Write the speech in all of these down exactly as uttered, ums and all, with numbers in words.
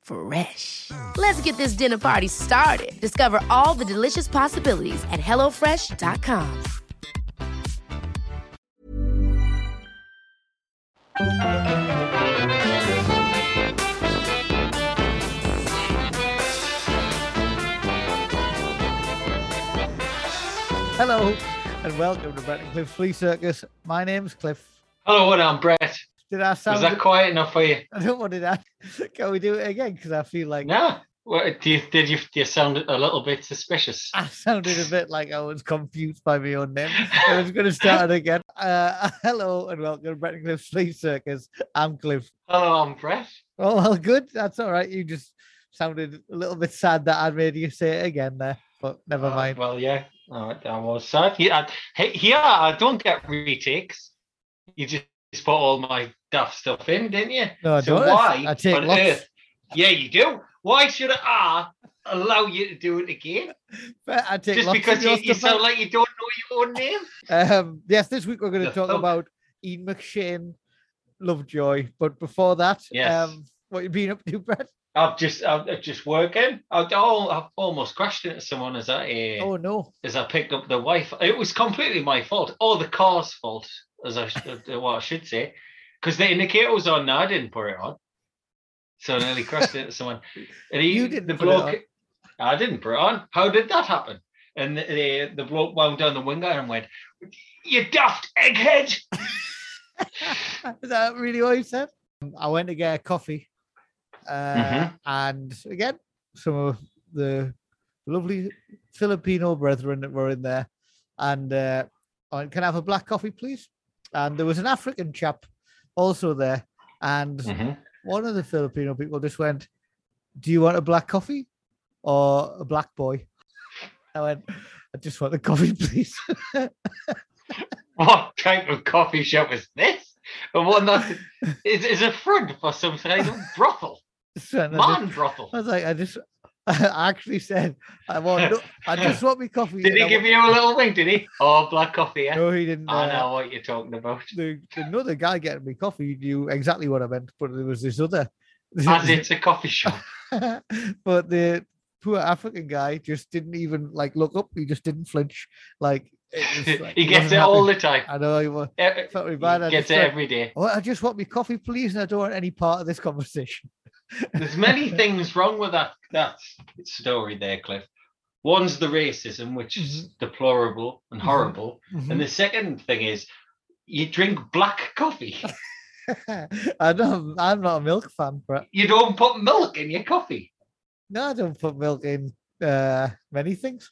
Fresh. Let's get this dinner party started. Discover all the delicious possibilities at hello fresh dot com. Hello and welcome to Brett and Cliff's Flea Circus. My name's Cliff. Hello, and I'm Brett. Did I sound? Was that quiet enough for you? I don't want to that. Can we do it again? Because I feel like no. Well, do you, did you? Do you sound a little bit suspicious? I sounded a bit like I was confused by my own name. I was going to start it again. Uh, hello and welcome to Brett and Cliff's Flea Circus. I'm Cliff. Hello, I'm Brett. Oh well, good. That's all right. You just sounded a little bit sad that I made you say it again there, but never uh, mind. Well, yeah, I, I was sad. Yeah, I, yeah. I don't get retakes. You just. You put all my daft stuff in, didn't you? No, I so don't. Why I take lots. Earth, yeah, you do. Why should I allow you to do it again? But I take just lots because you, you sound like you don't know your own name. Um, yes, this week we're going to the talk thump. about Ian McShane, Lovejoy. But before that, yes. um, what you been up to, Brett? I've just, I've just working. I've, I've almost crashed into someone as I. Uh, oh no! As I picked up the wife, it was completely my fault. Oh, the car's fault. As I what well, I should say, because the indicator was on. Now I didn't put it on, so I nearly crashed into someone. And he, you didn't the bloke, I didn't put it on. How did that happen? And the the, the bloke wound down the window and went, "You daft egghead!" Is that really what he said? I went to get a coffee, uh, mm-hmm. and again, some of the lovely Filipino brethren that were in there, and uh, I went, "Can I have a black coffee, please?" And there was an African chap also there. And mm-hmm. one of the Filipino people just went, "Do you want a black coffee or a black boy?" I went, "I just want the coffee, please." What type of coffee shop is this? And one that is, is a front for some kind of brothel. So, Man just, brothel. I was like, I just... I actually said, I want. No, I just want me coffee. Did he give you a little wink, did he? Oh, black coffee, yeah? No, he didn't. I uh, know what you're talking about. The, another guy getting me coffee knew exactly what I meant, but there was this other... As it's a coffee shop. But the poor African guy just didn't even, like, look up. He just didn't flinch. Like, it was, like he gets it happy. All the time. I know. He was, every, felt really bad. He gets it every day. Oh, I just want me coffee, please, and I don't want any part of this conversation. There's many things wrong with that that story there, Cliff. One's the racism, which is deplorable and horrible. Mm-hmm. And the second thing is you drink black coffee. I don't, I'm not a milk fan, Brett. You don't put milk in your coffee? No, I don't put milk in uh, many things.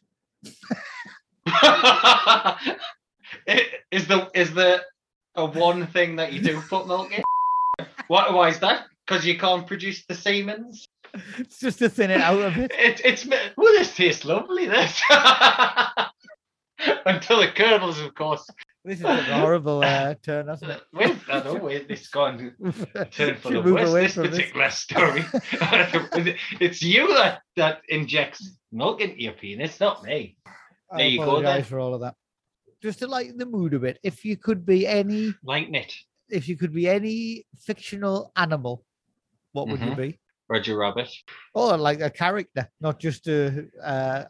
Is the is the a one thing that you do put milk in? What, why is that? Because you can't produce the semens. It's just to thin it out a bit. It, it's, well, this tastes lovely, this. Until it curdles, of course. This is a horrible uh, turn, isn't it? Wait, I don't know, it's gone turn for the worst, this particular this. story. It's you that, that injects milk into your penis, not me. There I you go, then. For all of that. Just to lighten the mood a bit, if you could be any... Lighten it. If you could be any fictional animal, what would mm-hmm. you be? Roger Rabbit. Or like a character, not just a. Uh,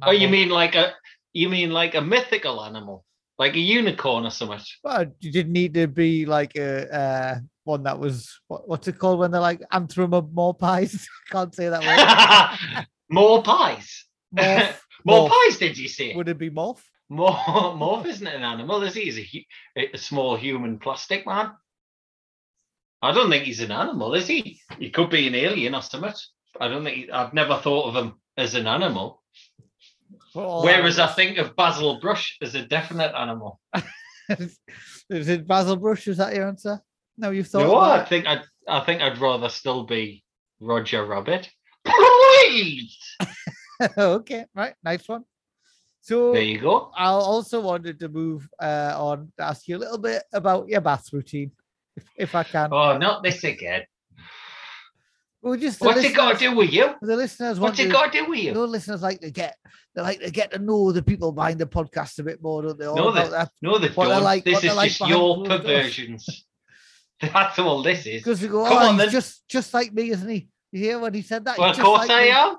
oh, you mean like a? You mean like a mythical animal, like a unicorn or something? Well, you didn't need to be like a uh, one that was what, what's it called when they're like anthropomorphized? Can't say that word. More pies. Morph. More morph. Pies? Did you say? Would it be morph? Morph, Morph isn't an animal, is he? He's a, a small human plastic man. I don't think he's an animal, is he? He could be an alien or something. I don't think he, I've never thought of him as an animal. Well, whereas I, I think of Basil Brush as a definite animal. Is it Basil Brush? Is that your answer? No, you've thought. No, I think I I think I'd rather still be Roger Rabbit. Please. Okay, right, nice one. So there you go. I also wanted to move uh, on to ask you a little bit about your bath routine, if, if I can. Oh, not this again. Well, just what's it got to do with you? The listeners, what's it got to do with you? No, listeners like to get, they like to get to know the people behind the podcast a bit more, don't they? All no, they, that, no, they don't. Like, this is like just your perversions. That's all this is. Because we go, come oh, on, then. just just like me, isn't he? You hear when he said that? Well, of course like I me. am.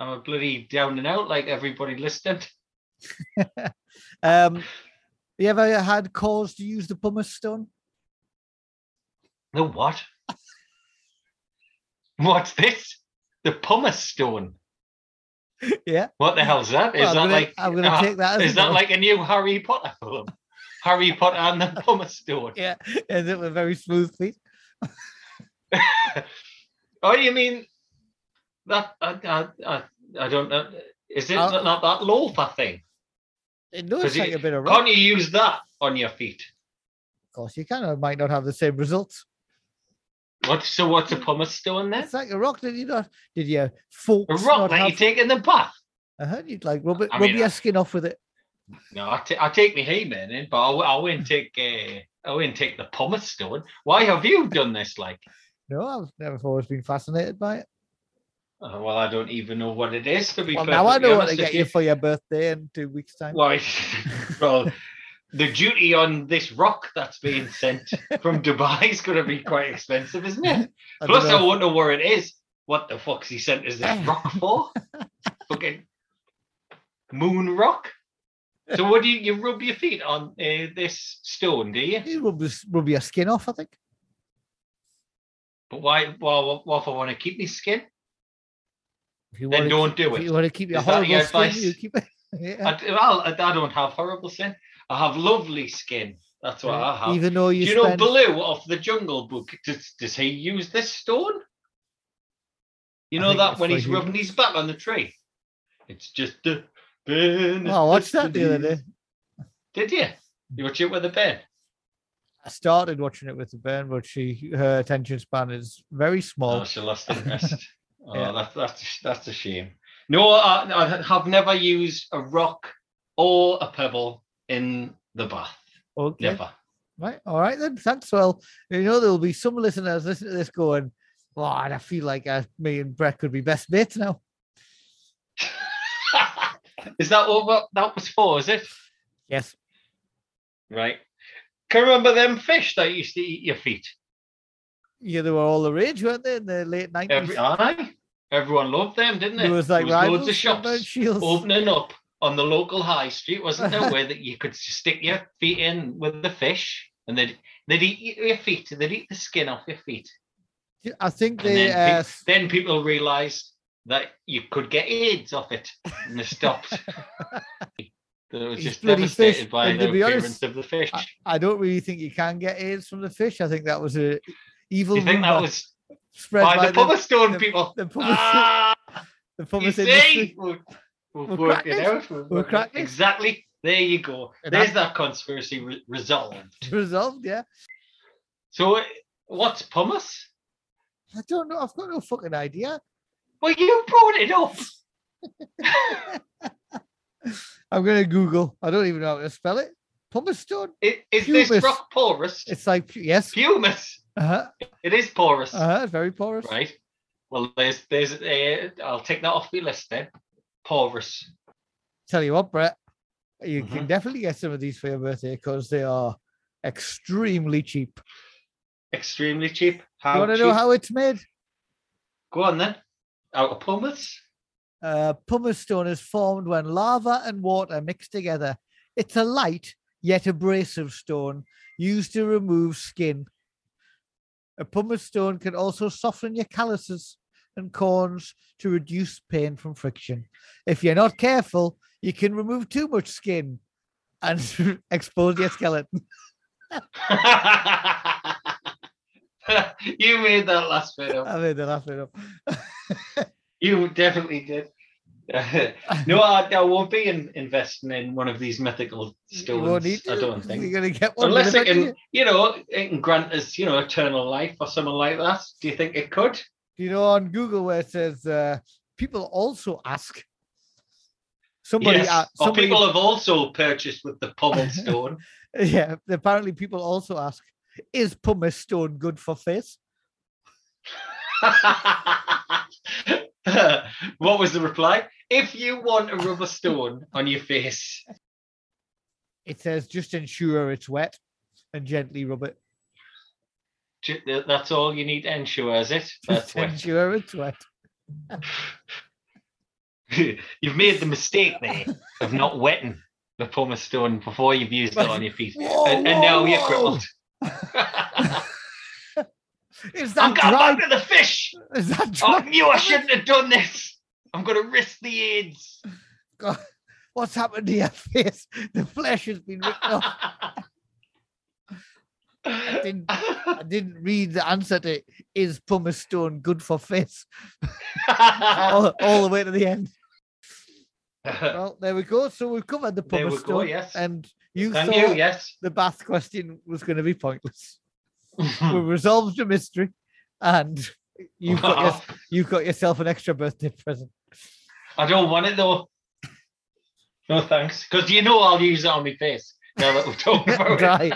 I'm a bloody down and out, like everybody listening. um, you ever had cause to use the pumice stone? The what? What's this? The pumice stone. Yeah. What the hell's that? Is well, that I'm gonna, like I'm going to uh, take that? As is that one. Like a new Harry Potter film? Harry Potter and the pumice stone. Yeah, and it was very smooth feet. Oh, you mean? That I, I I I don't know. Is it I'll, not that loafer thing? It does take like a bit of rock. Can't you use that on your feet? Of course you can. I might not have the same results. What? So what's a pumice stone then? It's like a rock that you not did you fork a rock that have... you take in the bath. I heard you'd like rub it, I mean, rub your I, skin off with it. No, I, t- I take me haymen in, but I I wouldn't take uh, I wouldn't take the pumice stone. Why have you done this? Like, no, I've never always been fascinated by it. Well, I don't even know what it is, to be well, now I know what to get you. you for your birthday in two weeks' time. Well, well the duty on this rock that's being sent from Dubai is going to be quite expensive, isn't it? I Plus, I won't know where it is. What the fuck's he sent us this rock for? Fucking moon rock. So what do you, you rub your feet on uh, this stone, do you? You rub, rub your skin off, I think. But why? Well, what if I want to keep my skin? Then don't keep, do it. If you want to keep your Is horrible your skin, you keep it. Yeah. I, well, I don't have horrible skin. I have lovely skin. That's what yeah. I have. Even though you, do you spend... know Baloo off the Jungle Book, does, does he use this stone? You know that when he's he rubbing his back on the tree? It's just a burn. Oh, I watched that the other day. Did you? You watch it with a burn? I started watching it with the burn, but she her attention span is very small. Oh, she lost interest. Oh, yeah. that, that's that's a shame. No, I, I have never used a rock or a pebble in the bath. Okay. Never. Right. All right then. Thanks. Well, you know there will be some listeners listening to this going, "Oh, I feel like I, me and Brett could be best mates now." Is that what that was for? Is it? Yes. Right. Can you remember them fish that used to eat your feet? Yeah, they were all the rage, weren't they, in the late nineties? Every, aye. Everyone loved them, didn't they? There was, like, there was loads of shops opening up on the local high street, wasn't there, where that you could stick your feet in with the fish, and they'd, they'd eat your feet, they'd eat the skin off your feet. I think they... Then, uh, pe- then people realised that you could get AIDS off it, and they stopped. It was just devastated fish. by and the appearance honest, of the fish. I, I don't really think you can get AIDS from the fish. I think that was a... Evil you think that was spread by, by the pumice stone the, people? The, the pumice, ah, the pumice industry. We're, we're, we're working it out. We're, we're cracking. Exactly. There you go. And There's that, that conspiracy re- resolved. Resolved, yeah. So, what's pumice? I don't know. I've got no fucking idea. Well, you brought it up. I'm going to Google. I don't even know how to spell it. Pumice stone? Is, is this rock porous? It's like, yes. Pumice. Uh-huh. It is porous. Uh-huh, it's very porous. Right. Well, there's, there's, uh, I'll take that off your list then. Porous. Tell you what, Brett, you mm-hmm. can definitely get some of these for your birthday because they are extremely cheap. Extremely cheap. How you want to cheap? know how it's made? Go on then. Out of pumice. Uh, pumice stone is formed when lava and water mix together. It's a light yet abrasive stone used to remove skin. A pumice stone can also soften your calluses and corns to reduce pain from friction. If you're not careful, you can remove too much skin and expose your skeleton. You made that last bit up. I made the last bit up. You definitely did. No, I, I won't be in, investing in one of these mythical stones. I don't think. You're going to get one. Unless it can, you? you know, it can grant us, you know, eternal life or something like that. Do you think it could? You know, on Google where it says uh, people also ask. Somebody, yes. uh, somebody or people have also purchased with the pumice stone. Yeah, apparently people also ask, is pumice stone good for face? What was the reply? If you want a rubber stone on your face. It says just ensure it's wet and gently rub it. That's all you need to ensure, is it? That's just ensure wet. It's wet. You've made the mistake there of not wetting the pumice stone before you've used it on your feet. Whoa, and, and now whoa. You're crippled. Is that I'm dry... back to the fish. Is that dry... I knew I shouldn't have done this. I'm going to risk the AIDS. God, what's happened to your face? The flesh has been ripped off. I didn't, I didn't read the answer to is pumice stone good for face? all, all the way to the end. Well, there we go. So we've covered the pumice stone. Go, yes. And you Thank thought you, yes. the bath question was going to be pointless. We resolved the mystery and you've got, wow. your, you've got yourself an extra birthday present. I don't want it though. No thanks. Because you know I'll use it on my face. Now that we're talking about dry.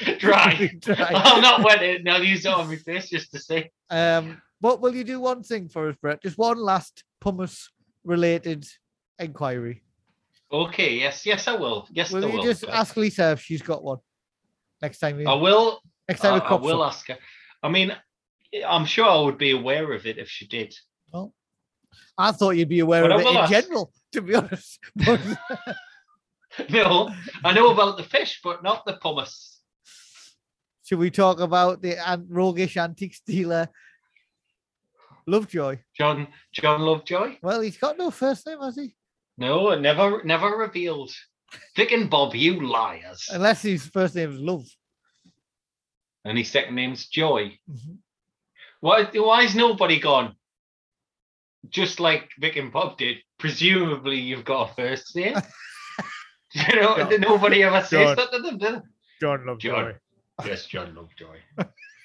it. Dry. Dry. I'll not wet it and I'll use it on my face just to see. Um, but will you do one thing for us, Brett? Just one last pumice-related inquiry. Okay, yes, yes I will. Yes, will I will. Will you just ask Lisa if she's got one next time? You... I will. Next time I, I will up. ask her. I mean, I'm sure I would be aware of it if she did. Well, I thought you'd be aware but of it in ask. general, to be honest. But... No, I know about the fish, but not the pumice. Should we talk about the roguish antique stealer, Lovejoy? John John Lovejoy? Well, he's got no first name, has he? No, never never revealed. Vic and Bob, you liars. Unless his first name is Love. And his second name's Joy. Mm-hmm. Why, why is nobody gone? Just like Vic and Bob did. Presumably you've got a first name. You know, John. Nobody ever says John. that to them, do they? John Lovejoy. John. Yes, John Lovejoy.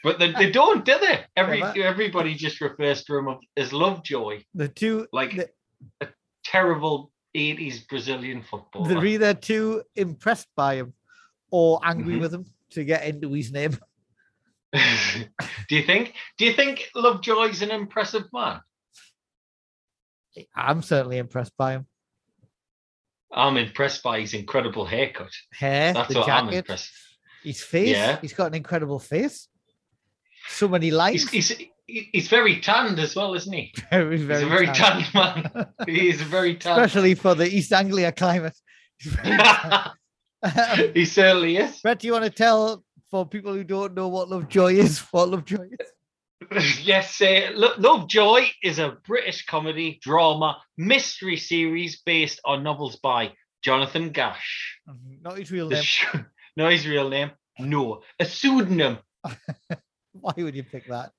But they, they don't, do they? Every yeah, everybody just refers to him as Lovejoy. The two, like the, a terrible eighties Brazilian footballer. They're either too impressed by him or angry mm-hmm. with him to get into his name. Do you think? Do you think Lovejoy's an impressive man? I'm certainly impressed by him. I'm impressed by his incredible haircut. Hair, That's the what jacket, I'm impressed. His face. Yeah. He's got an incredible face. So many lights. He's, he's, he's very tanned as well, isn't he? Very, very he's a very tanned, tanned man. He's very tanned. Especially for the East Anglia climate. um, he certainly is. Brett, do you want to tell, for people who don't know what Lovejoy is, what Lovejoy is? Yes, uh, Lo- Lovejoy is a British comedy, drama, mystery series based on novels by Jonathan Gash. Not his real the name. Sh- not his real name. No, a pseudonym. Why would you pick that?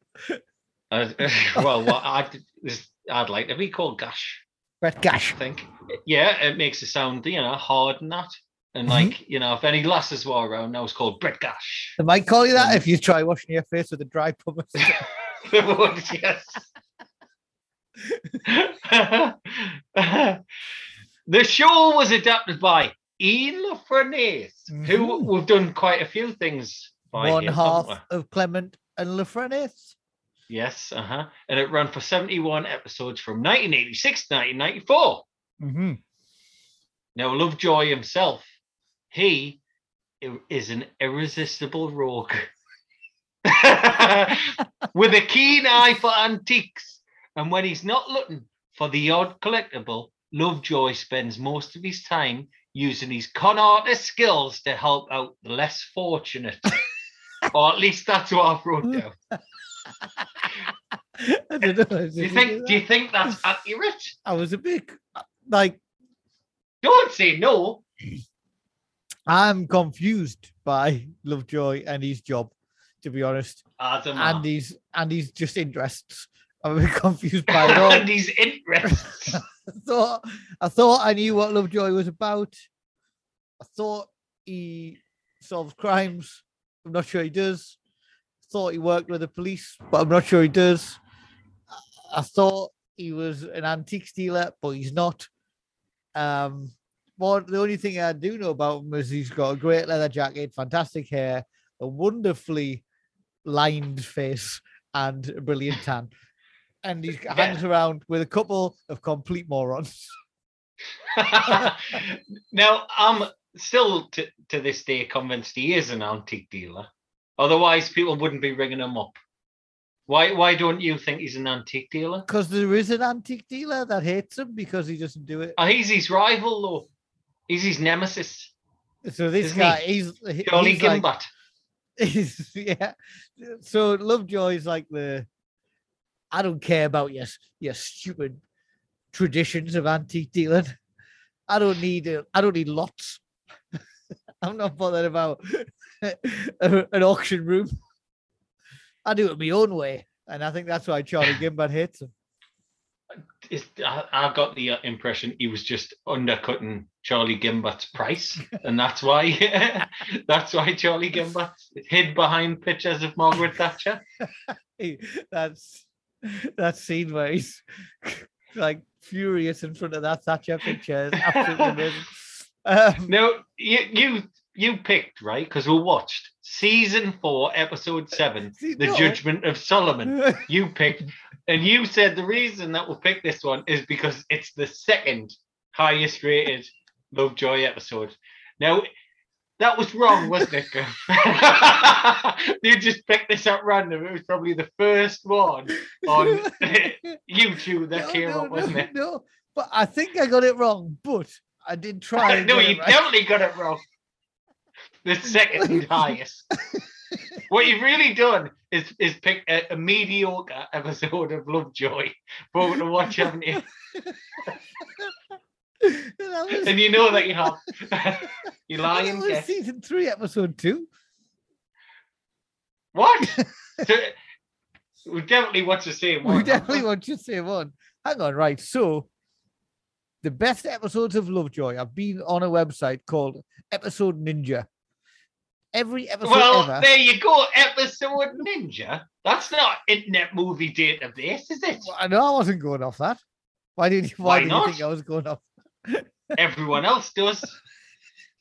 Uh, uh, well, well I'd, I'd like to be called Gash. Brett Gash. I think. Yeah, it makes it sound, you know, hard and that. And like, mm-hmm. you know, if any lasses were around, now it's called Brett Gash. They might call you that um, if you try washing your face with a dry pumice. They would, yes. The show was adapted by Ian La Frenais, mm-hmm. who we've done quite a few things by. One here, half of Clement and La Frenais. Yes, uh-huh. And it ran for seventy-one episodes from nineteen eighty-six to nineteen ninety-four. Mm-hmm. Now, Lovejoy himself, he is an irresistible rogue with a keen eye for antiques. And when he's not looking for the odd collectible, Lovejoy spends most of his time using his con artist skills to help out the less fortunate. Or at least that's what I've wrote down. I don't know. Do you think, do you think that's accurate? I was a bit like... Don't say no. I'm confused by Lovejoy and his job, to be honest. And his, and his just interests. I'm a bit confused by it all. And his interests. I, thought, I thought I knew what Lovejoy was about. I thought he solves crimes. I'm not sure he does. I thought he worked with the police, but I'm not sure he does. I, I thought he was an antique dealer, but he's not. Um, but the only thing I do know about him is he's got a great leather jacket, fantastic hair, a wonderfully lined face, and a brilliant tan. And he yeah. hangs around with a couple of complete morons. Now, I'm still t- to this day convinced he is an antique dealer. Otherwise, people wouldn't be ringing him up. Why Why don't you think he's an antique dealer? Because there is an antique dealer that hates him because he doesn't do it. Oh, he's his rival, though. He's his nemesis. So this guy, he? he's... Charlie he's Gimbert. Like, he's, yeah. So Lovejoy is like the... I don't care about your, your stupid traditions of antique dealing. I don't need a, I don't need lots. I'm not bothered about an auction room. I do it my own way, and I think that's why Charlie Gimbert hates him. It's, I, I got the impression he was just undercutting Charlie Gimbert's price, and that's why that's why Charlie Gimbert hid behind pictures of Margaret Thatcher. That's that scene where he's like furious in front of that Thatcher picture is absolutely amazing. Um, no, you you you picked right because we watched season four, episode seven, see, the no. Judgment of Solomon. You picked, and you said the reason that we picked this one is because it's the second highest rated Lovejoy episode. Now that was wrong, wasn't it? You just picked this at random. It was probably the first one on YouTube that no, came no, up, wasn't no, it? No, but I think I got it wrong, but. I did try. No, you right. definitely got it wrong. The second highest. What you've really done is is pick a, a mediocre episode of Lovejoy for you to watch, haven't you? was... And you know that you have. You're lying. It was yeah. season three, episode two. What? So, we definitely watch the same one. We definitely huh? watch the same one. Hang on, right? So. The best episodes of Lovejoy. I've been on a website called Episode Ninja. Every episode Well, ever... there you go. Episode Ninja. That's not internet movie database, is it? Well, I know I wasn't going off that. Why did you, why why did you think I was going off that? Everyone else does.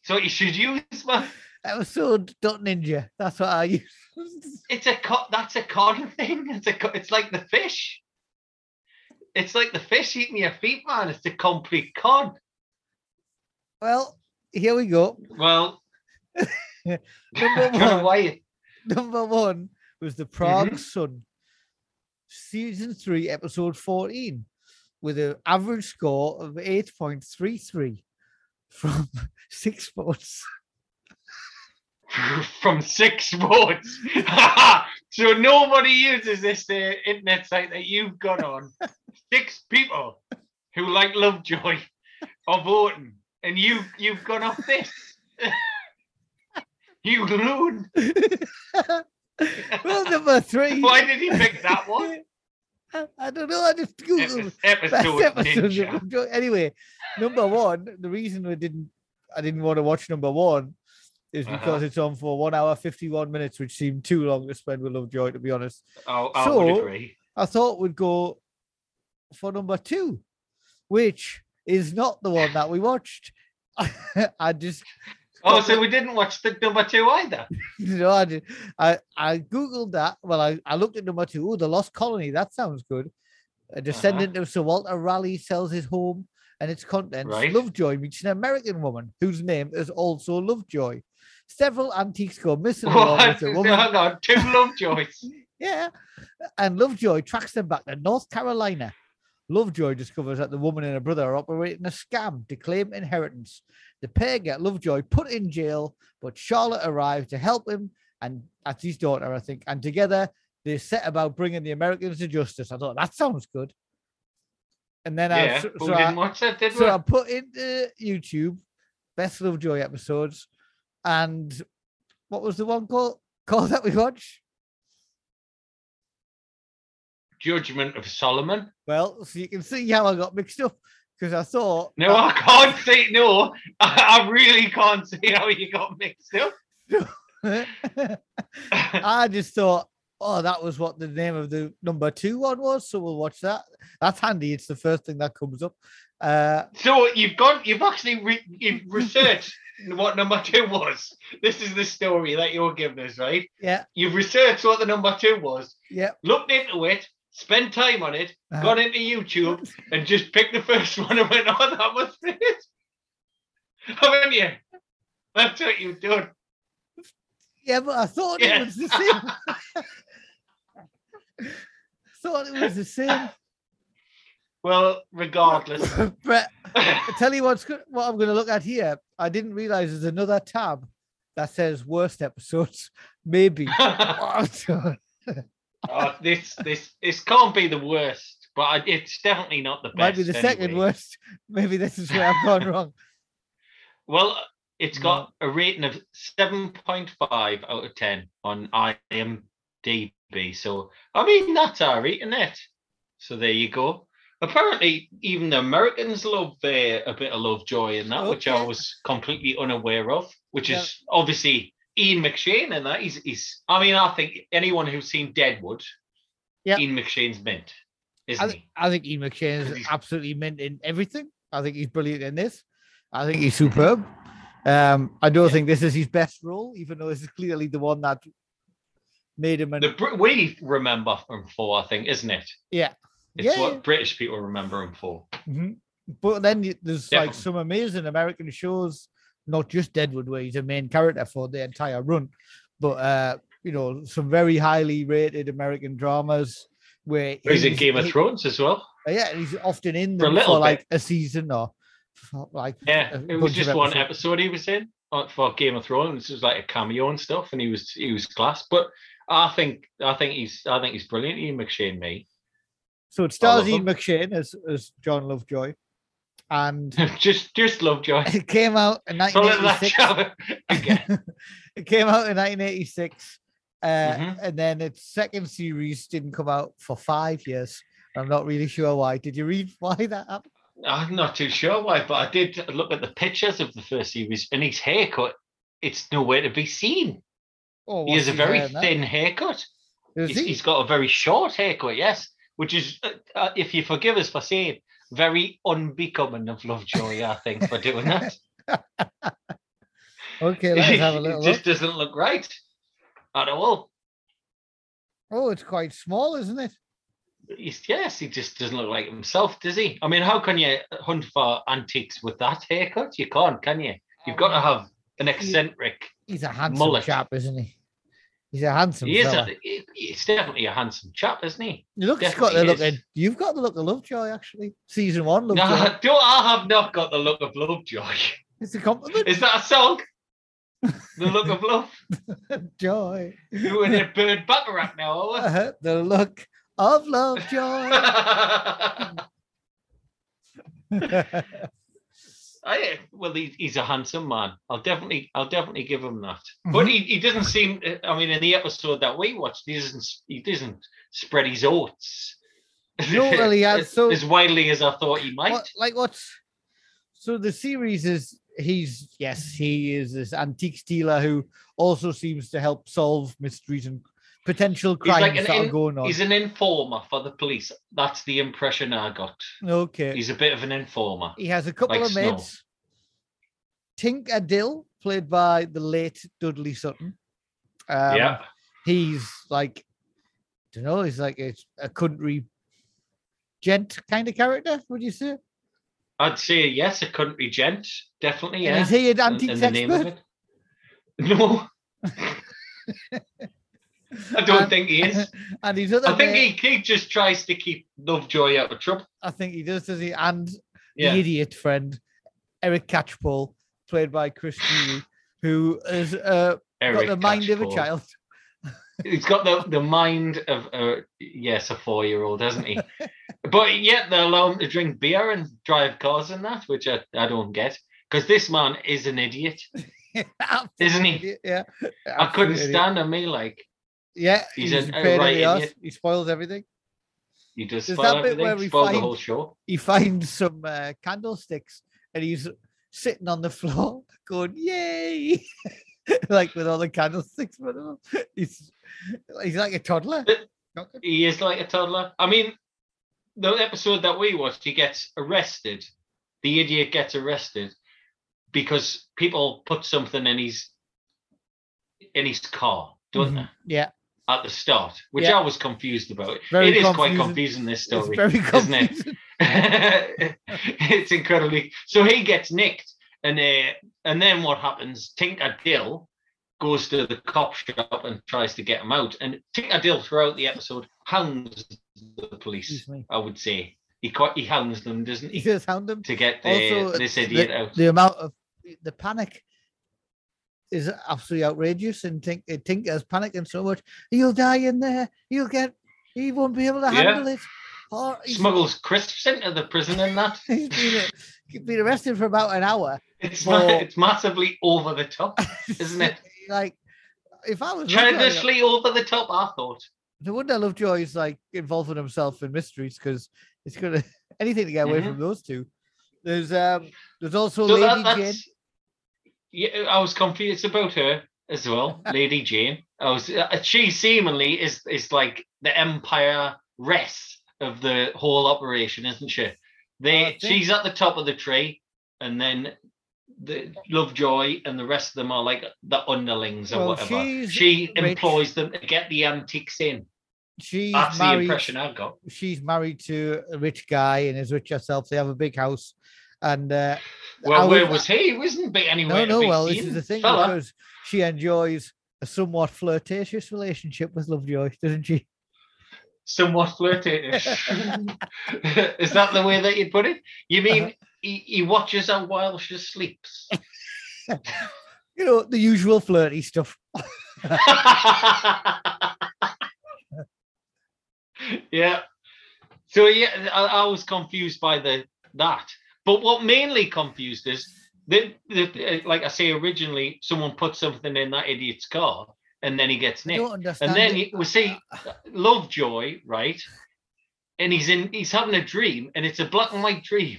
So you should use my... Episode.ninja. That's what I use. It's a co- That's a con thing. It's, a co- it's like the fish. It's like the fish eating your feet, man. It's a complete con. Well, here we go. Well, number one. Why? Number one was The Prague mm-hmm. Sun, season three, episode fourteen, with an average score of eight point three three from six votes. From six votes. So nobody uses this uh, internet site that you've got on. Six people who like Lovejoy are voting, and you you've gone off this. You loon. Well, number three. Why did he pick that one? I, I don't know. I just googled episode Ninja. Anyway, number one. The reason I didn't I didn't want to watch number one. Is because uh-huh. it's on for one hour, fifty-one minutes, which seemed too long to spend with Lovejoy, to be honest. Oh, I so, would agree. I thought we'd go for number two, which is not the one that we watched. I just... Oh, so it. we didn't watch the number two either? No, I did. I, I Googled that. Well, I, I looked at number two. Oh, The Lost Colony. That sounds good. A descendant uh-huh. of Sir Walter Raleigh sells his home and its contents. Right. Lovejoy meets an American woman whose name is also Lovejoy. Several antiques go missing. What? With a woman. Hang on, two Lovejoys. Yeah. And Lovejoy tracks them back to North Carolina. Lovejoy discovers that the woman and her brother are operating a scam to claim inheritance. The pair get Lovejoy put in jail, but Charlotte arrives to help him, and that's his daughter, I think. And together they set about bringing the Americans to justice. I thought that sounds good. And then yeah, I, so, so, I, watch that, did so I put into YouTube Best Lovejoy episodes, and what was the one called? Called that we watched? Judgment of Solomon. Well, so you can see how I got mixed up, because I thought. No, well, I can't see. No, I, I really can't see how you got mixed up. I just thought, oh, that was what the name of the number two one was, so we'll watch that. That's handy. It's the first thing that comes up. Uh, so you've gone, you've actually re- you've researched what number two was. This is the story that you're giving us, right? Yeah. You've researched what the number two was. Yeah. Looked into it, spent time on it, uh-huh. Gone into YouTube, and just picked the first one and went, oh, that was it. Haven't you? That's what you've done. Yeah, but I thought yeah. it was the same. Thought it was the same. Well, regardless. But I tell you what's good, what I'm going to look at here. I didn't realize there's another tab that says worst episodes. Maybe. oh, this this this can't be the worst, but I, it's definitely not the best. Might be the anyway. second worst. Maybe this is where I've gone wrong. Well, it's got a rating of seven point five out of ten on IMDb. So, I mean, that's our rating it. So there you go. Apparently, even the Americans love uh, a bit of Lovejoy in that, okay. Which I was completely unaware of, which yeah. is obviously Ian McShane in that. He's, he's, I mean, I think anyone who's seen Deadwood, yeah. Ian McShane's mint, isn't I th- he? I think Ian McShane is absolutely mint in everything. I think he's brilliant in this. I think he's superb. Um, I don't yeah. think this is his best role, even though this is clearly the one that made him. An... The, we remember him for, I think, isn't it? Yeah. It's yeah. what British people remember him for. Mm-hmm. But then there's Definitely. like some amazing American shows, not just Deadwood, where he's a main character for the entire run, but uh, you know, some very highly rated American dramas where he's, he's in Game he, of Thrones as well. Yeah, he's often in them for, a for like a season or. Like yeah, it was just one episode he was in for Game of Thrones. It was like a cameo and stuff, and he was he was class. But I think I think he's I think he's brilliant. Ian McShane, me. So it stars Ian McShane as as John Lovejoy, and just just Lovejoy. It came out in nineteen eighty-six. Okay. It came out in nineteen eighty-six, uh, mm-hmm. and then its second series didn't come out for five years. I'm not really sure why. Did you read why that happened? I'm not too sure why, but I did look at the pictures of the first series, and his haircut, it's nowhere to be seen. Oh, he has a very thin that? haircut. He's, he? he's got a very short haircut, yes, which is, uh, if you forgive us for saying, very unbecoming of Lovejoy, I think, for doing that. Okay, let's have a little look. It just doesn't look right at all. Oh, it's quite small, isn't it? He's, yes, he just doesn't look like himself, does he? I mean, how can you hunt for antiques with that haircut? You can't, can you? You've got to have an eccentric. He's a handsome mullet. chap, isn't he? He's a handsome. He is. A, he's definitely a handsome chap, isn't he? You look, he's got the look. Of, you've got the look of Lovejoy, actually. Season one. Lovejoy. No, I, don't, I have not got the look of Lovejoy. It's a compliment. Is that a song? The look of love, joy. You're in a bird Bergerac now, are we? Uh-huh. The look. Of Lovejoy. I, well, he, he's a handsome man. I'll definitely, I'll definitely give him that. Mm-hmm. But he, he doesn't seem. I mean, in the episode that we watched, he doesn't. He doesn't spread his oats. No, really, has, so as widely as I thought he might. What, like what? So the series is he's yes, he is this antique dealer who also seems to help solve mysteries and. Potential crimes like that in, are going on. He's an informer for the police. That's the impression I got. Okay. He's a bit of an informer. He has a couple like of mates. Tinker Dill, played by the late Dudley Sutton. Um, yeah. He's like, I don't know, he's like a, a country gent kind of character, would you say? I'd say, yes, a country gent. Definitely, and yeah. Is he an antiques expert? No. I don't and, think he is. And he's other I think mate, he, he just tries to keep Lovejoy out of trouble. I think he does, does he? And yeah. the idiot friend, Eric Catchpole, played by Chris Dewey, who has uh, got the Catchpole. mind of a child. He's got the, the mind of, uh, yes, a four-year-old, hasn't he? But yet they allow him to drink beer and drive cars and that, which I, I don't get. Because this man is an idiot, isn't he? Idiot, yeah. I couldn't idiot. stand him, me, like. Yeah, he's, he's a, a right idiot. He spoils everything. He does There's spoil everything, where he spoils find, the whole show. He finds some uh, candlesticks and he's sitting on the floor going, yay! Like with all the candlesticks, but he's he's like a toddler. But he is like a toddler. I mean, the episode that we watched, he gets arrested. The idiot gets arrested because people put something in his in his car, don't mm-hmm. they? Yeah. At the start, which yeah. I was confused about. Very it is confusing. Quite confusing, this story, isn't it? It's incredibly. So he gets nicked. And, uh, and then what happens, Tinker Dill goes to the cop shop and tries to get him out. And Tinker Dill throughout the episode hounds the police, I would say. He quite, he hounds them, doesn't he? He does hound them. To get the, also, this idiot the, out. The amount of, the panic is absolutely outrageous. And Tink, Tinker's panicking so much, he'll die in there, he'll get, he won't be able to handle yeah. it. Or smuggles crisps into the prison and that. He's been, he's been arrested for about an hour. It's for... it's massively over the top, isn't it? Like, if I was tremendously over the top, I thought. No wonder Lovejoy's like involving himself in mysteries, because it's gonna anything to get away mm-hmm. from those two. There's um, there's also so Lady that, Jane. Yeah, I was confused about her as well, Lady Jane. I was. Uh, she seemingly is is like the Empire rest. Of the whole operation, isn't she? They, oh, she's at the top of the tree, and then the Lovejoy and the rest of them are like the underlings or well, whatever. She rich. employs them to get the antiques in. She's That's married, the impression I got. She's married to a rich guy and is rich herself. They have a big house, and uh, well, where was that? he? He wasn't big anywhere. No, no. Well, this is the thing fella. because she enjoys a somewhat flirtatious relationship with Lovejoy, doesn't she? Somewhat flirtatish. Is that the way that you put it? You mean uh-huh. he, he watches her while she sleeps? You know, the usual flirty stuff. Yeah. So yeah, I, I was confused by the that. But what mainly confused is that, like I say, originally someone put something in that idiot's car. And then he gets nicked. And then you, we see Lovejoy, right? And he's in he's having a dream, and it's a black and white dream.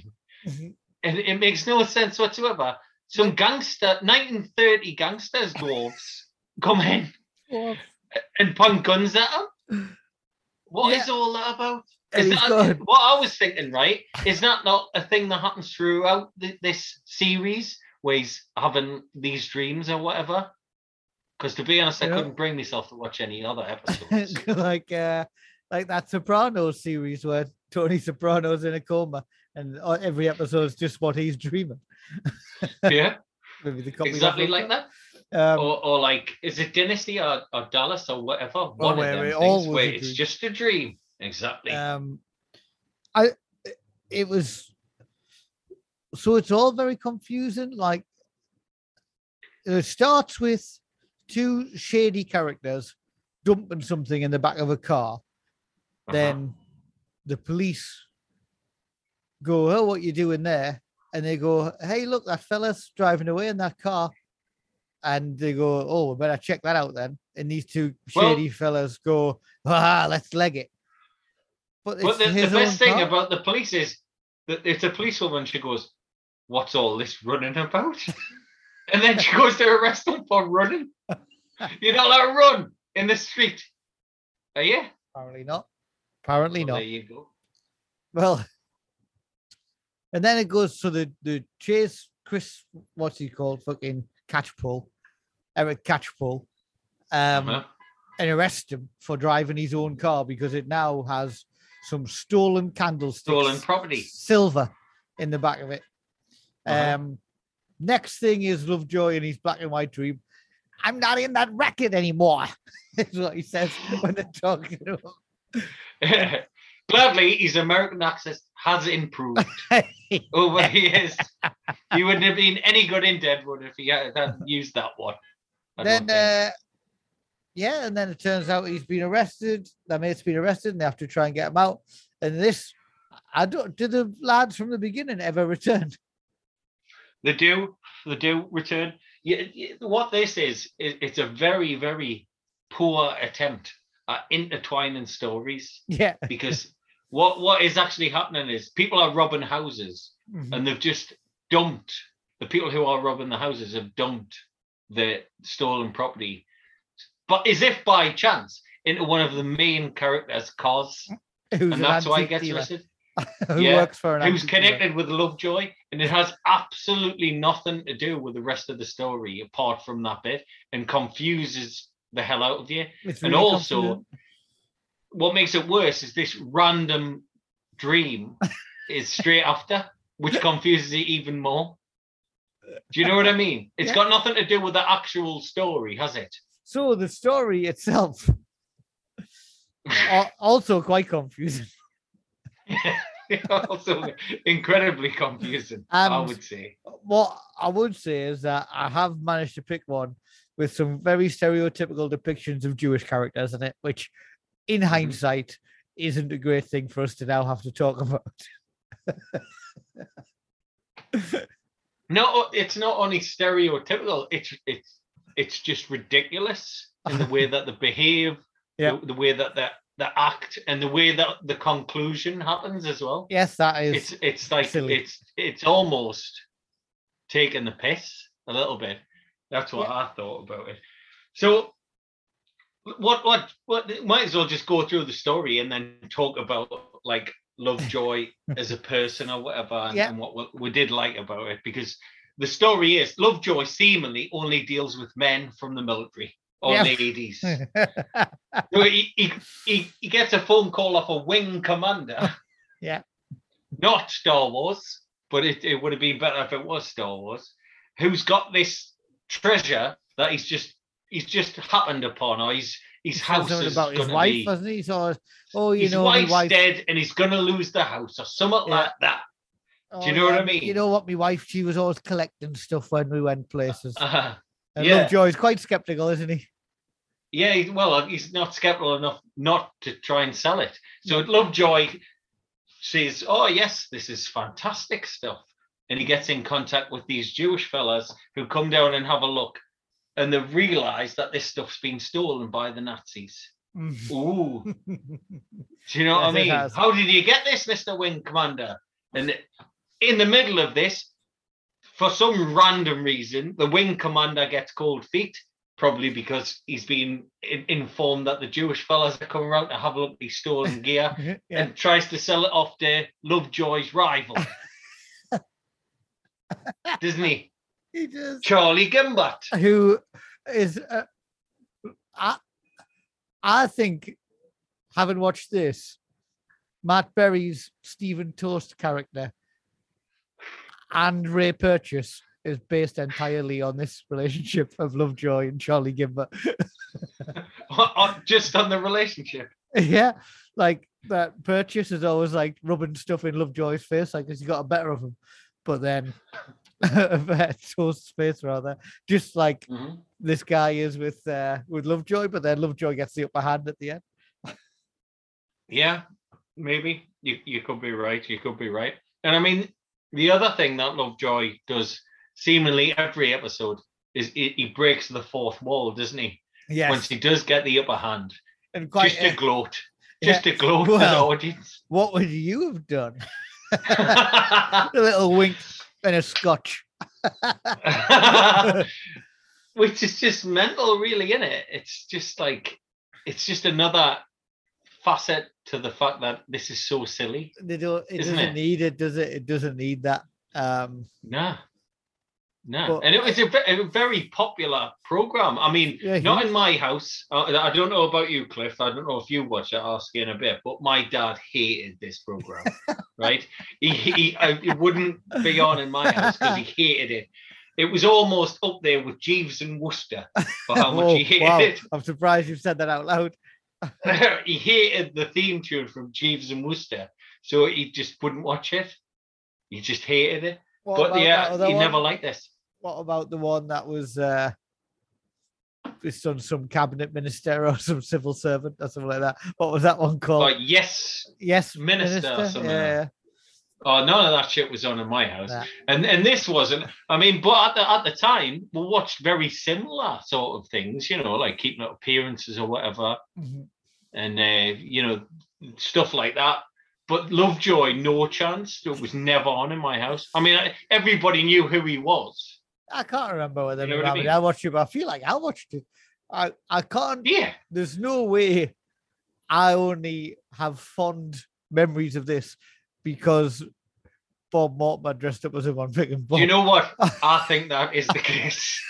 Mm-hmm. And it makes no sense whatsoever. Some gangster, nineteen thirty gangsters, dwarves, come in yeah. and point guns at him. What yeah. is all that about? Is that, what I was thinking, right? Is that not a thing that happens throughout the, this series, where he's having these dreams or whatever? Because to be honest, I yeah. couldn't bring myself to watch any other episodes. Like uh, like that Sopranos series where Tony Soprano's in a coma and every episode is just what he's dreaming. Yeah, maybe the copy exactly like that. Um, or, or like, is it Dynasty or, or Dallas or whatever? Or One where of them it things where it's just a dream. Exactly. Um, I it was so it's all very confusing. Like it starts with two shady characters dumping something in the back of a car. Uh-huh. Then the police go, oh, what are you doing there? And they go, hey, look, that fella's driving away in that car. And they go, oh, we better check that out then. And these two shady well, fellas go, ah, let's leg it. But it's well, the, the best thing car. about the police is that it's a policewoman. She goes, what's all this running about? And then she goes to arrest them for running. You're not allowed to run in the street, are you? Apparently not. Apparently well, not. There you go. Well, and then it goes to the, the chase, Chris, what's he called? Fucking Catchpole, Eric Catchpole, um, uh-huh. and arrest him for driving his own car because it now has some stolen candlesticks. Stolen property. Silver in the back of it. Uh-huh. Um. Next thing is Lovejoy in his black and white dream. I'm not in that racket anymore, is what he says when they're talking to him. Gladly, his American accent has improved over the years. He wouldn't have been any good in Deadwood if he hadn't used that one. I then uh, Yeah, and then it turns out he's been arrested. Their mate's been arrested, and they have to try and get him out. And this, I don't. Do the lads from the beginning ever return? They do. They do return. Yeah, what this is, it's a very, very poor attempt at intertwining stories. Yeah. Because what what is actually happening is people are robbing houses, mm-hmm. and they've just dumped the people who are robbing the houses have dumped the stolen property. But as if by chance, into one of the main characters' cars, who's and that's an why he gets arrested. Who yeah. works for an Who's connected dealer. With Lovejoy, and it has absolutely nothing to do with the rest of the story apart from that bit, and confuses the hell out of you. It's and really also, confident. What makes it worse is this random dream is straight after, which confuses it even more. Do you know what I mean? It's yeah. got nothing to do with the actual story, has it? So the story itself also quite confusing. Also incredibly confusing, and I would say. What I would say is that I have managed to pick one with some very stereotypical depictions of Jewish characters in it, which in hindsight mm-hmm. isn't a great thing for us to now have to talk about. No, it's not only stereotypical, it's it's It's just ridiculous in the way that they behave, yeah. the, the way that they, they act, and the way that the conclusion happens as well. Yes, that is. It's it's like silly. it's it's almost taking the piss a little bit. That's what yeah. I thought about it. So, what what what? Might as well just go through the story and then talk about like Lovejoy as a person or whatever, and, yeah. and what we, we did like about it because. The story is Lovejoy seemingly only deals with men from the military or yep. ladies. So he, he, he, he gets a phone call off a wing commander. Yeah. Not Star Wars, but it, it would have been better if it was Star Wars. Who's got this treasure that he's just he's just happened upon, or he's his house is going to be. Wasn't he? So, oh, you his know, wife's wife... dead, and he's going to lose the house, or something yeah. like that. Do you know oh, yeah. what I mean? You know what? My wife, she was always collecting stuff when we went places. Uh, and yeah. Lovejoy's quite sceptical, isn't he? Yeah, well, he's not sceptical enough not to try and sell it. So Lovejoy says, oh, yes, this is fantastic stuff. And he gets in contact with these Jewish fellas who come down and have a look. And they realize that this stuff's been stolen by the Nazis. Ooh. Do you know yes, what I mean? How did you get this, Mister Wing Commander? And it, in the middle of this, for some random reason, the wing commander gets cold feet, probably because he's been in- informed that the Jewish fellas are coming around to have a look at his stolen gear yeah. and tries to sell it off to Lovejoy's rival. Doesn't he? He does. Charlie Gimbert. Who is, uh, I, I think, having watched this, Matt Berry's Stephen Toast character and Ray Purchase is based entirely on this relationship of Lovejoy and Charlie Gimbert. Just on the relationship? Yeah, like that Purchase is always like rubbing stuff in Lovejoy's face, like because he got a better of him. But then Toast's face rather, just like mm-hmm. this guy is with uh, with Lovejoy, but then Lovejoy gets the upper hand at the end. Yeah, maybe you you could be right. You could be right, and I mean. The other thing that Lovejoy does seemingly every episode is he, he breaks the fourth wall, doesn't he? Yes. Once he does get the upper hand. And quite, just to uh, gloat. Just yeah. to gloat well, to the audience. What would you have done? A little wink and a scotch. Which is just mental, really, isn't it? It's just like, it's just another facet to the fact that this is so silly. They don't it doesn't it? need it, does it? It doesn't need that. Um nah. Nah. But, and it was a, a very popular program. I mean, yeah, not was. in my house. I, I don't know about you, Cliff. I don't know if you watch it, I'll ask you in a bit, but my dad hated this program, right? He he I, it wouldn't be on in my house because he hated it. It was almost up there with Jeeves and Wooster for how much oh, he hated wow. it. I'm surprised you've said that out loud. He hated the theme tune from Jeeves and Wooster, so he just wouldn't watch it. He just hated it. What but yeah, he one? never liked this. What about the one that was uh, his son some cabinet minister or some civil servant or something like that. What was that one called? Like yes, yes, minister, minister? Or something. Yeah. Like. Oh, none of that shit was on in my house, nah. and and this wasn't. I mean, but at the at the time, we watched very similar sort of things, you know, like keeping up appearances or whatever, mm-hmm. and uh, you know, stuff like that. But Lovejoy, no chance. It was never on in my house. I mean, everybody knew who he was. I can't remember whether you know I, mean? I watched it, but I feel like I watched it. I, I can't. Yeah. There's no way I only have fond memories of this because Bob Mortimer dressed up as a one freaking Bob. You know what? I think that is the case.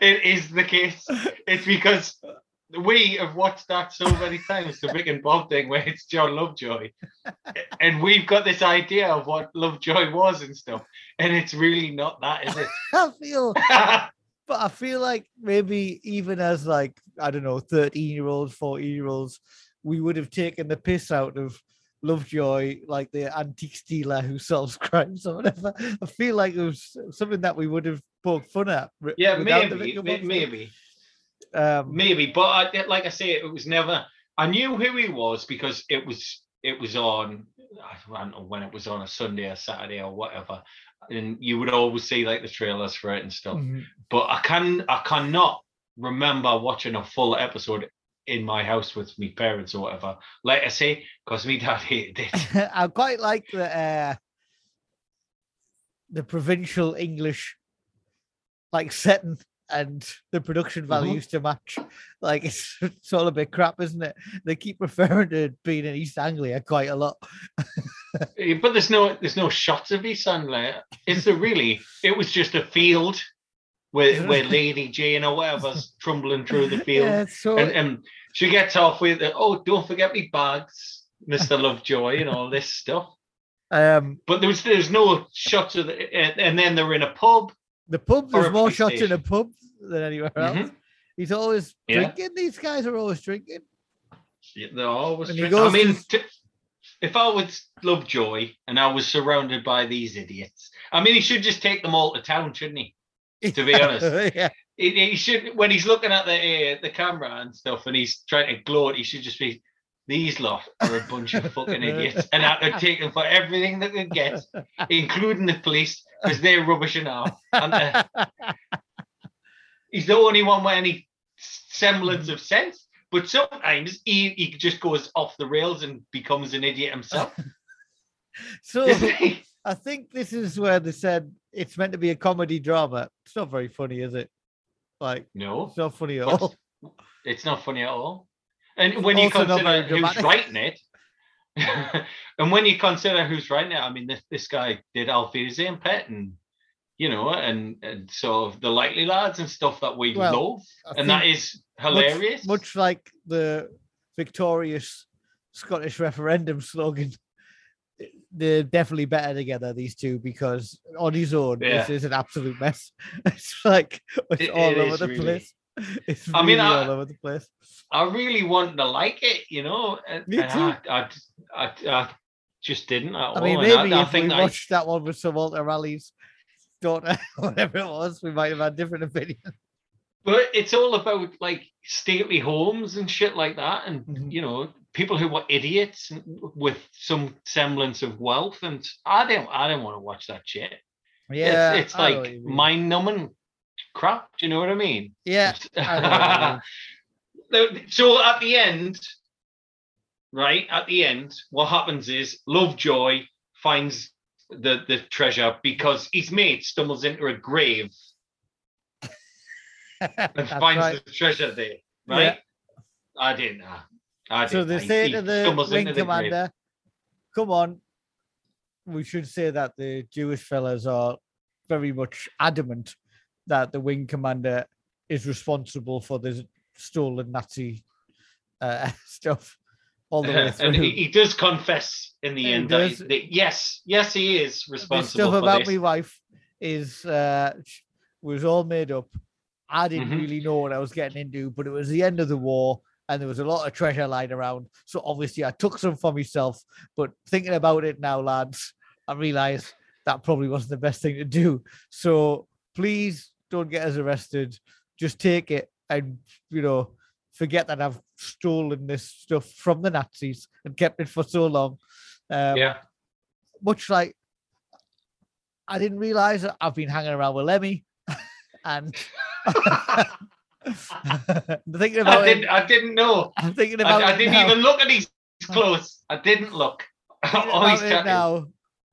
It is the case. It's because we have watched that so many times, the Vic and Bob thing where it's John Lovejoy. And we've got this idea of what Lovejoy was and stuff. And it's really not that, is it? I feel, but I feel like maybe even as like, I don't know, thirteen-year-olds, fourteen-year-olds, we would have taken the piss out of Lovejoy, like the antiques dealer who solves crimes or whatever. I feel like it was something that we would have poked fun at. Yeah, maybe, maybe. Um, Maybe, but I, like I say, it was never. I knew who he was because it was it was on. I don't know when it was on, a Sunday or Saturday or whatever, and you would always see like the trailers for it and stuff. Mm-hmm. But I can I cannot remember watching a full episode in my house with my parents or whatever. Like I say, because my dad hated it. I quite like the uh, the provincial English, like setting. And the production value used to match. Like, it's, it's all a bit crap, isn't it? They keep referring to being in East Anglia quite a lot. But there's no there's no shots of East Anglia. It's a really, it was just a field where where Lady Jane or whatever's trundling through the field. Yeah, so... and, and she gets off with, oh, don't forget me bags, Mister Lovejoy, and all this stuff. Um, but there's there's no shots of the, and, and then they're in a pub. The pub, there's more shots station. in a pub than anywhere else. Mm-hmm. He's always yeah. drinking. These guys are always drinking. Yeah, they're always drinking. I mean, his... t- if I was Lovejoy and I was surrounded by these idiots, I mean, he should just take them all to town, shouldn't he? To be honest. yeah. he, he should, when he's looking at the, uh, the camera and stuff and he's trying to gloat, he should just be, these lot are a bunch of fucking idiots and I could take them for everything they could get, including the police, because they're rubbish enough. And, uh, he's the only one with any semblance of sense, but sometimes he, he just goes off the rails and becomes an idiot himself. So I think this is where they said it's meant to be a comedy drama. It's not very funny, is it? Like, no, it's not funny at all. It's not funny at all. And when you consider who's writing it, and when you consider who's writing it, I mean, this, this guy did Alfie's and Pet and, you know, and, and sort of the Likely Lads and stuff that we well, love. I and that is hilarious. Much, much like the victorious Scottish referendum slogan, they're definitely better together, these two, because on his own, yeah. this is an absolute mess. It's like, it's it, all it over the really. place. It's really I mean, I, all over the place. I really wanted to like it, you know. And, Me too. And I, I, I, I just didn't at all. I mean, maybe I, I if think we that watched I... that one with some Walter Raleigh's daughter, whatever it was, we might have had different opinions. But it's all about, like, stately homes and shit like that. And, mm-hmm. you know, people who were idiots with some semblance of wealth. And I didn't, I didn't want to watch that shit. Yeah, It's, it's like mind-numbing crap, do you know what I mean? Yeah. I so at the end, right, at the end, what happens is Lovejoy finds the, the treasure because his mate stumbles into a grave and finds right. the treasure there, right? Yeah. I didn't know. I didn't So they say he to the wing commander, grave. come on, we should say that the Jewish fellas are very much adamant that the wing commander is responsible for the stolen Nazi uh, stuff all the way through. And he, he does confess in the and end does, that, that yes, yes, he is responsible. The stuff for about this. my wife is uh, was all made up. I didn't mm-hmm. really know what I was getting into, but it was the end of the war, and there was a lot of treasure lying around. So obviously, I took some for myself. But thinking about it now, lads, I realise that probably wasn't the best thing to do. So please. Don't get us arrested. just take it and, you know, forget that I've stolen this stuff from the Nazis and kept it for so long. Um, yeah. Much like I didn't realize that I've been hanging around with Lemmy and thinking about I didn't, it, I didn't know. I'm thinking about I, I didn't it even look at his clothes. I didn't look. Always now,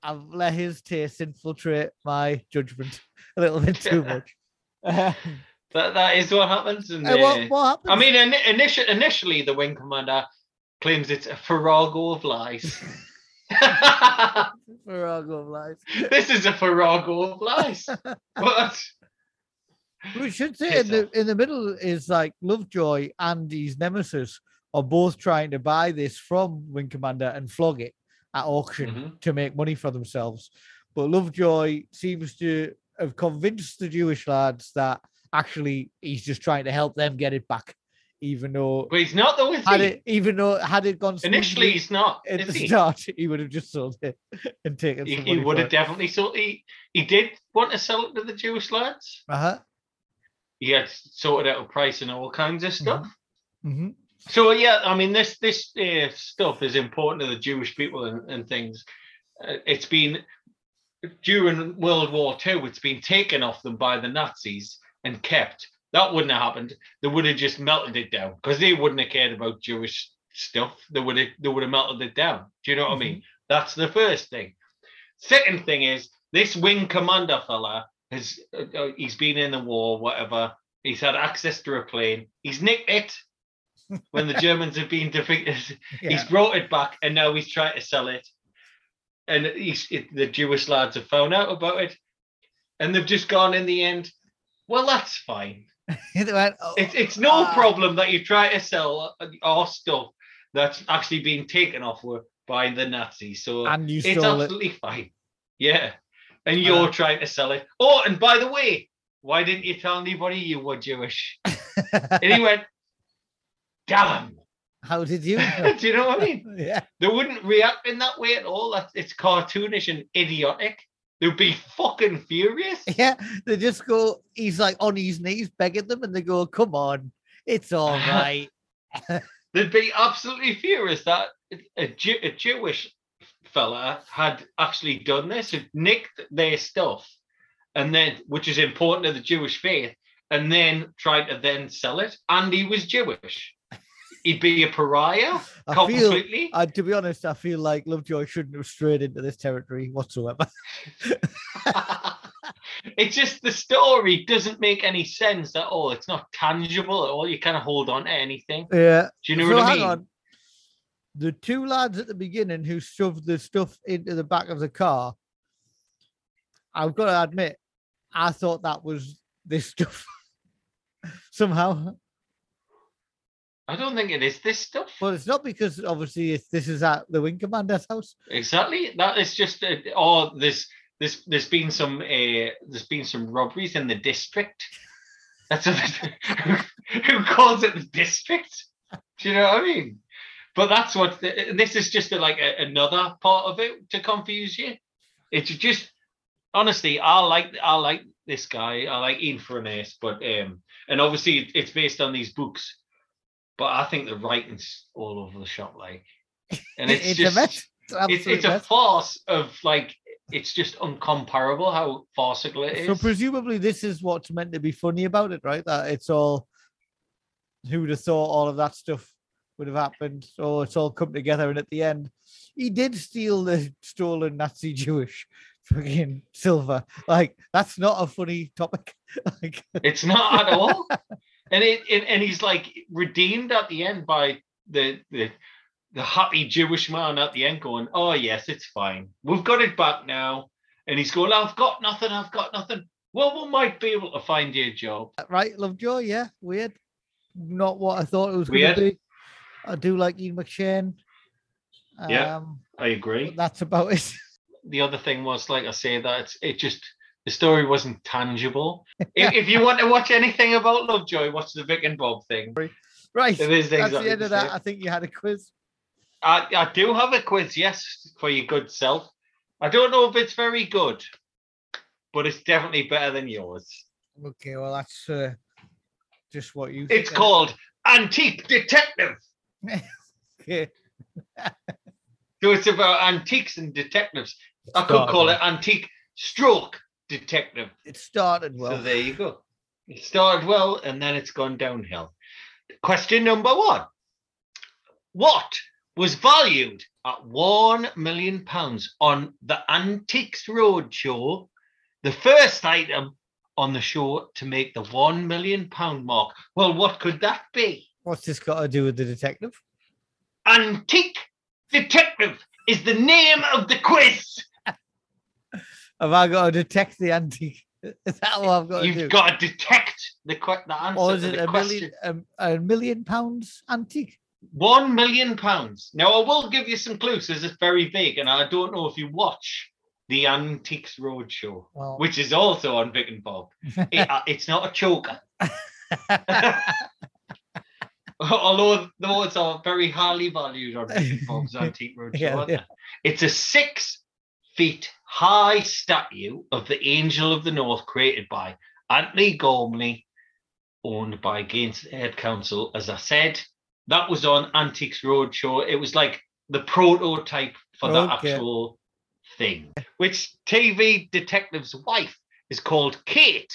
I've let his taste infiltrate my judgment a little bit too much. that that is what happens. And uh, what, what happens? I mean, in, initially, initially, the wing commander claims it's a farrago of lies. Farrago of lies. This is a farrago of lies. What? We should say in the in the middle is like Lovejoy and his nemesis are both trying to buy this from Wing Commander and flog it at auction mm-hmm. to make money for themselves. But Lovejoy seems to have convinced the Jewish lads that actually he's just trying to help them get it back, even though but he's not though is had he? It, even though had it gone initially he's not at is the he? Start he would have just sold it and taken he, he would have it. Definitely sold he he did want to sell it to the Jewish lads. Uh-huh. He had sorted out a price and all kinds of stuff. Mm-hmm. So, yeah, I mean, this this uh, stuff is important to the Jewish people and, and things. Uh, it's been, during World War Two, it's been taken off them by the Nazis and kept. That wouldn't have happened. They would have just melted it down because they wouldn't have cared about Jewish stuff. They would have, they would have melted it down. Do you know what mm-hmm. I mean? That's the first thing. Second thing is, this wing commander fella, has uh, he's been in the war, whatever. He's had access to a plane. He's nicked it when the Germans have been defeated. Yeah. He's brought it back, and now he's trying to sell it. And he's, it, the Jewish lads have found out about it, and they've just gone in the end, well, that's fine. Went, oh, it's it's no uh, problem that you try to sell our stuff that's actually being taken off by the Nazis. So and you it's absolutely it. Fine. Yeah. And you're uh, trying to sell it. Oh, and by the way, why didn't you tell anybody you were Jewish? And he went, damn. How did you know? Do you know what I mean? Yeah. They wouldn't react in that way at all. That's, it's cartoonish and idiotic. They'd be fucking furious. Yeah. They just go, he's like on his knees begging them and they go, come on, it's all right. They'd be absolutely furious that a, Jew- a Jewish fella had actually done this, had nicked their stuff, and then, which is important to the Jewish faith, and then tried to then sell it. And he was Jewish. He'd be a pariah I completely. Feel, uh, to be honest, I feel like Lovejoy shouldn't have strayed into this territory whatsoever. It's just the story doesn't make any sense at all. It's not tangible at all. You can't hold on to anything. Yeah. Do you know so what I mean? Hang on. The two lads at the beginning who shoved the stuff into the back of the car, I've got to admit, I thought that was this stuff somehow. I don't think it is this stuff. Well, it's not because, obviously, it's, this is at the Wing Commander's house. Exactly. That is just, a, oh, there's, there's, there's been some uh, there's been some robberies in the district. That's a, who calls it the district? Do you know what I mean? But that's what the, this is just a, like a, another part of it to confuse you. It's just honestly, I like I like this guy. I like Ian Frenais, but um, and obviously it's based on these books. But I think the writing's all over the shop, like, and it's, it's just a mess. It's, it's, it's a farce of like it's just uncomparable how farcical it is. So presumably this is what's meant to be funny about it, right? That it's all who'd have thought all of that stuff would have happened, so it's all come together. And at the end, he did steal the stolen Nazi Jewish fucking silver. Like, that's not a funny topic. Like, it's not at all. And it, it and he's like redeemed at the end by the, the the happy Jewish man at the end going, "Oh yes, it's fine. We've got it back now." And he's going, "I've got nothing. I've got nothing." Well, we might be able to find you a job, right, Lovejoy? Yeah, weird. Not what I thought it was going to be. I do like Ian McShane. Um, yeah, I agree. That's about it. The other thing was, like I say, that it's, it just, the story wasn't tangible. if, if you want to watch anything about Lovejoy, watch the Vic and Bob thing. Right, it is exactly that's the end of that. I think you had a quiz. I, I do have a quiz, yes, for your good self. I don't know if it's very good, but it's definitely better than yours. Okay, well, that's uh, just what you... It's called Antique Detective. Okay. So it's about antiques and detectives. I could call it Antique Stroke Detective. It started well. So there you go. It started well, and then it's gone downhill. Question number one. What was valued at one million pounds on the Antiques Roadshow, the first item on the show to make the one million pounds mark? Well, what could that be? What's this got to do with the detective? Antique Detective is the name of the quiz. Have I got to detect the antique? Is that what I've got to You've do? You've got to detect the, the answer or is to it the a question. Million, a, a million pounds antique? One million pounds. Now, I will give you some clues, as it's very vague, and I don't know if you watch the Antiques Roadshow, well, which is also on Vic and Bob. it, uh, it's not a choker. Although those are very highly valued on Vic and Bob's Antique Roadshow, yeah, aren't yeah. they? It's a six feet high statue of the Angel of the North created by Antony Gormley, owned by Gateshead Council. As I said, that was on Antiques Roadshow. It was like the prototype for okay. the actual thing, which T V detective's wife is called Kate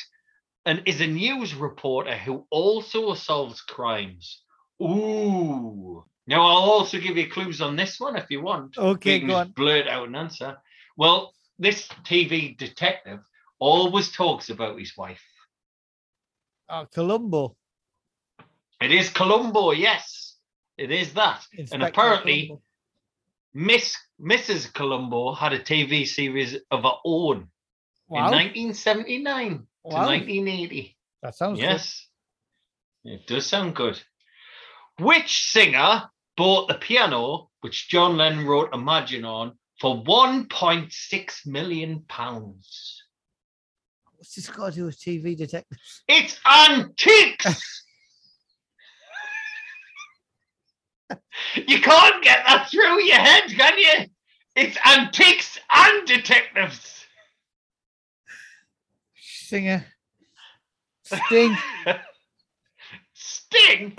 and is a news reporter who also solves crimes. Ooh. Now, I'll also give you clues on this one if you want. Okay, you can go just on. Blurt out an answer. Well, this T V detective always talks about his wife. Oh, Columbo. It is Columbo, yes. It is that. Inspector and apparently, Columbo. Miss Missus Columbo had a T V series of her own wow. in nineteen seventy-nine wow. to nineteen eighty. That sounds yes. good. Yes, it does sound good. Which singer bought the piano, which John Lennon wrote Imagine on, for one point six million pounds? What's this got to do with T V detectives? It's antiques! You can't get that through your head, can you? It's antiques and detectives. Singer. Sting. Sting?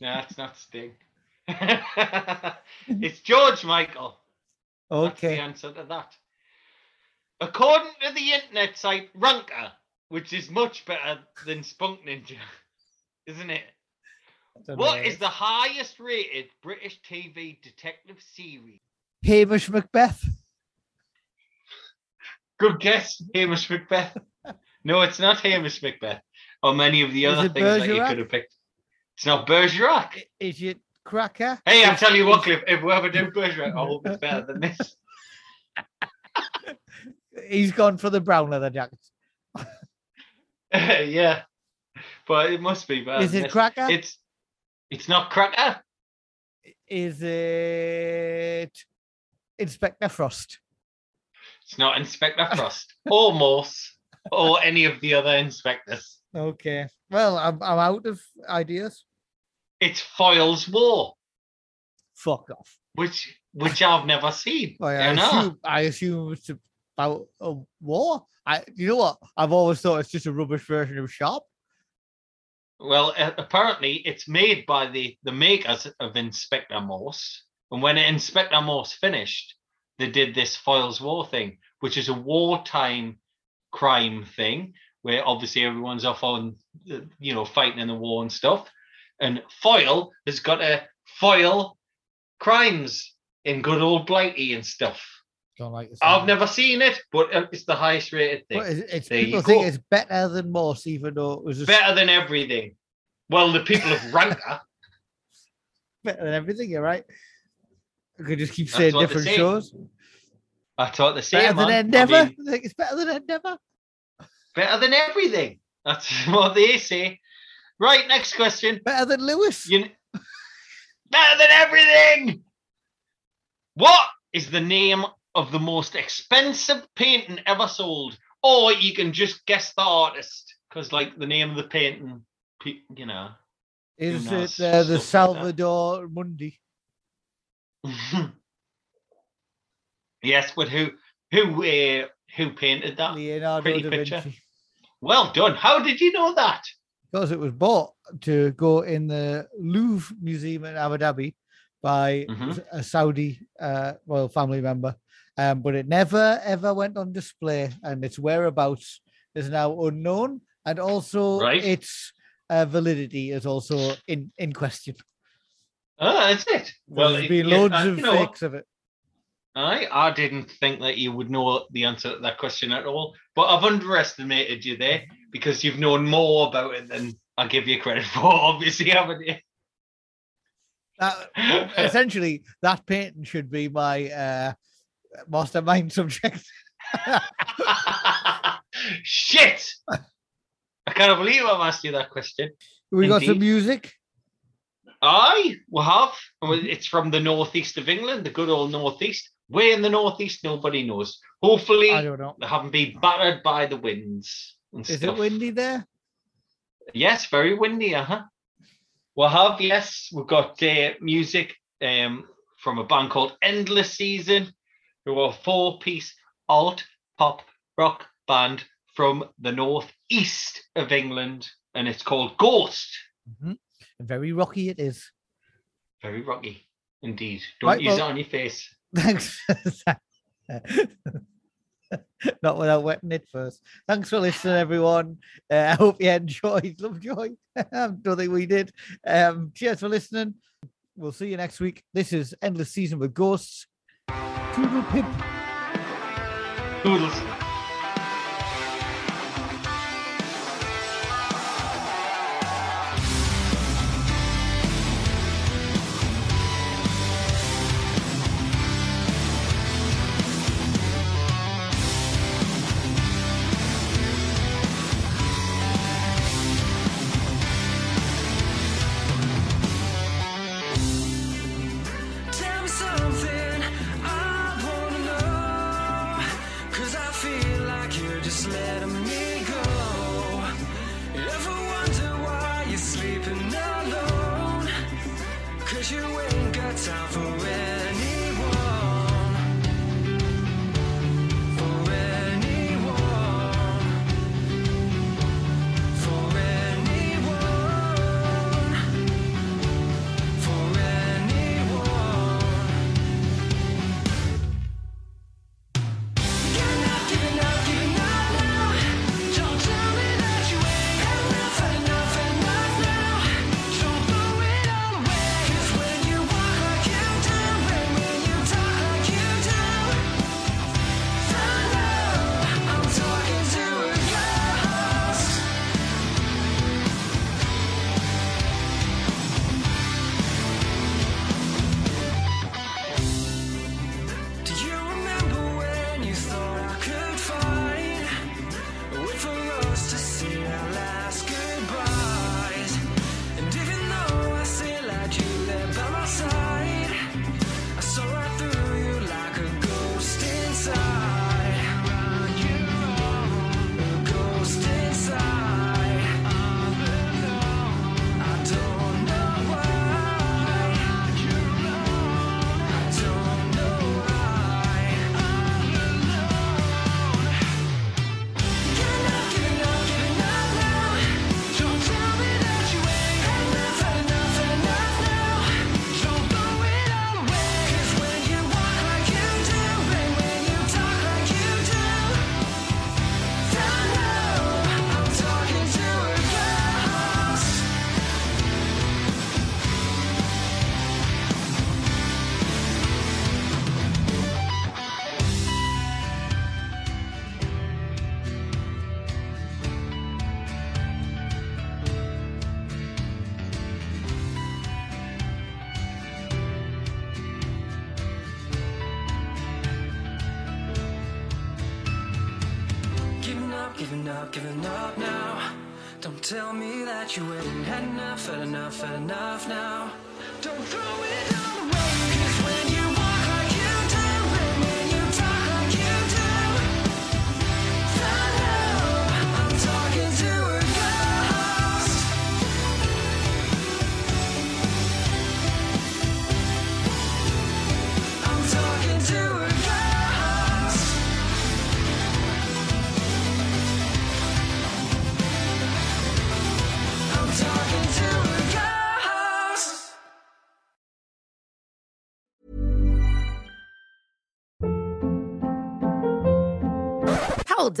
No, it's not Sting. It's George Michael. Okay. That's the answer to that. According to the internet site Ranker, which is much better than Spunk Ninja, isn't it? What is the highest rated British T V detective series? Hamish Macbeth. Good guess, Hamish Macbeth. No, it's not Hamish Macbeth or many of the other things Bergerac? That you could have picked. It's not Bergerac. Is it Cracker? Hey, is, I'll tell you what, Cliff, if we ever do Bergerac, I hope it's better than this. He's gone for the brown leather jacket. uh, yeah, but it must be better. Is it Cracker? It's It's not Cracker. Is it Inspector Frost? It's not Inspector Frost or Morse or any of the other inspectors. Okay. Well, I'm, I'm out of ideas. It's Foyle's War. Fuck off. Which which I've never seen. I, I, assume, I assume it's about a war. I, you know what? I've always thought it's just a rubbish version of Sharp. Well, uh, apparently it's made by the, the makers of Inspector Morse. And when Inspector Morse finished, they did this Foyle's War thing, which is a wartime crime thing, where obviously everyone's off on, you know, fighting in the war and stuff. And Foyle has got a foil crimes in good old Blighty and stuff. Don't like this I've never seen it, but it's the highest rated thing. Well, it's, people think it's better than Morse, even though it was a... better than everything. Well, the people of Ranker. Better than everything, you're right. I could just keep That's saying different say. shows. I thought the same. Better man. than Endeavour. I mean, I think it's better than Endeavour. Better than everything. That's what they say. Right, next question. Better than Lewis. You... better than everything. What is the name of the most expensive painting ever sold? Or you can just guess the artist, because like the name of the painting, you know. Is it uh, the Salvador like Mundi? Yes, but who who uh, who painted that Leonardo pretty da Vinci. Picture? Well done. How did you know that? because it was bought to go in the Louvre Museum in Abu Dhabi by mm-hmm. a Saudi uh, royal family member. Um, but it never, ever went on display, and its whereabouts is now unknown. And also right. its uh, validity is also in, in question. Oh, that's it. Well, there's it, been yeah, loads uh, of fakes of it. I, I didn't think that you would know the answer to that question at all, but I've underestimated you there because you've known more about it than I give you credit for, obviously, haven't you? That, essentially, that painting should be my uh, mastermind subject. Shit! I can't believe I've asked you that question. We got some music. Aye, we have. It's from the northeast of England, the good old northeast. Where in the northeast, nobody knows. Hopefully, I don't know. They haven't been battered by the winds. And Is stuff. It windy there? Yes, very windy. Uh huh. We have. Yes, we've got uh, music um, from a band called Endless Season, who are a four-piece alt pop rock band from the northeast of England, and it's called Ghost. Mm-hmm. Very rocky it is. Very rocky, indeed. Don't right, use well, it on your face. Thanks. Not without wetting it first. Thanks for listening, everyone. Uh, I hope you enjoyed. Love joy. I don't think we did. Um, cheers for listening. We'll see you next week. This is Endless Season with Ghosts. Toodle pip. Toodles. Giving up now. Don't tell me that you ain't had enough, had enough, had enough now. Don't throw it all away, 'cause when you walk like you do, and when you talk like you do, I know I'm talking to a ghost. I'm talking to a ghost. Hold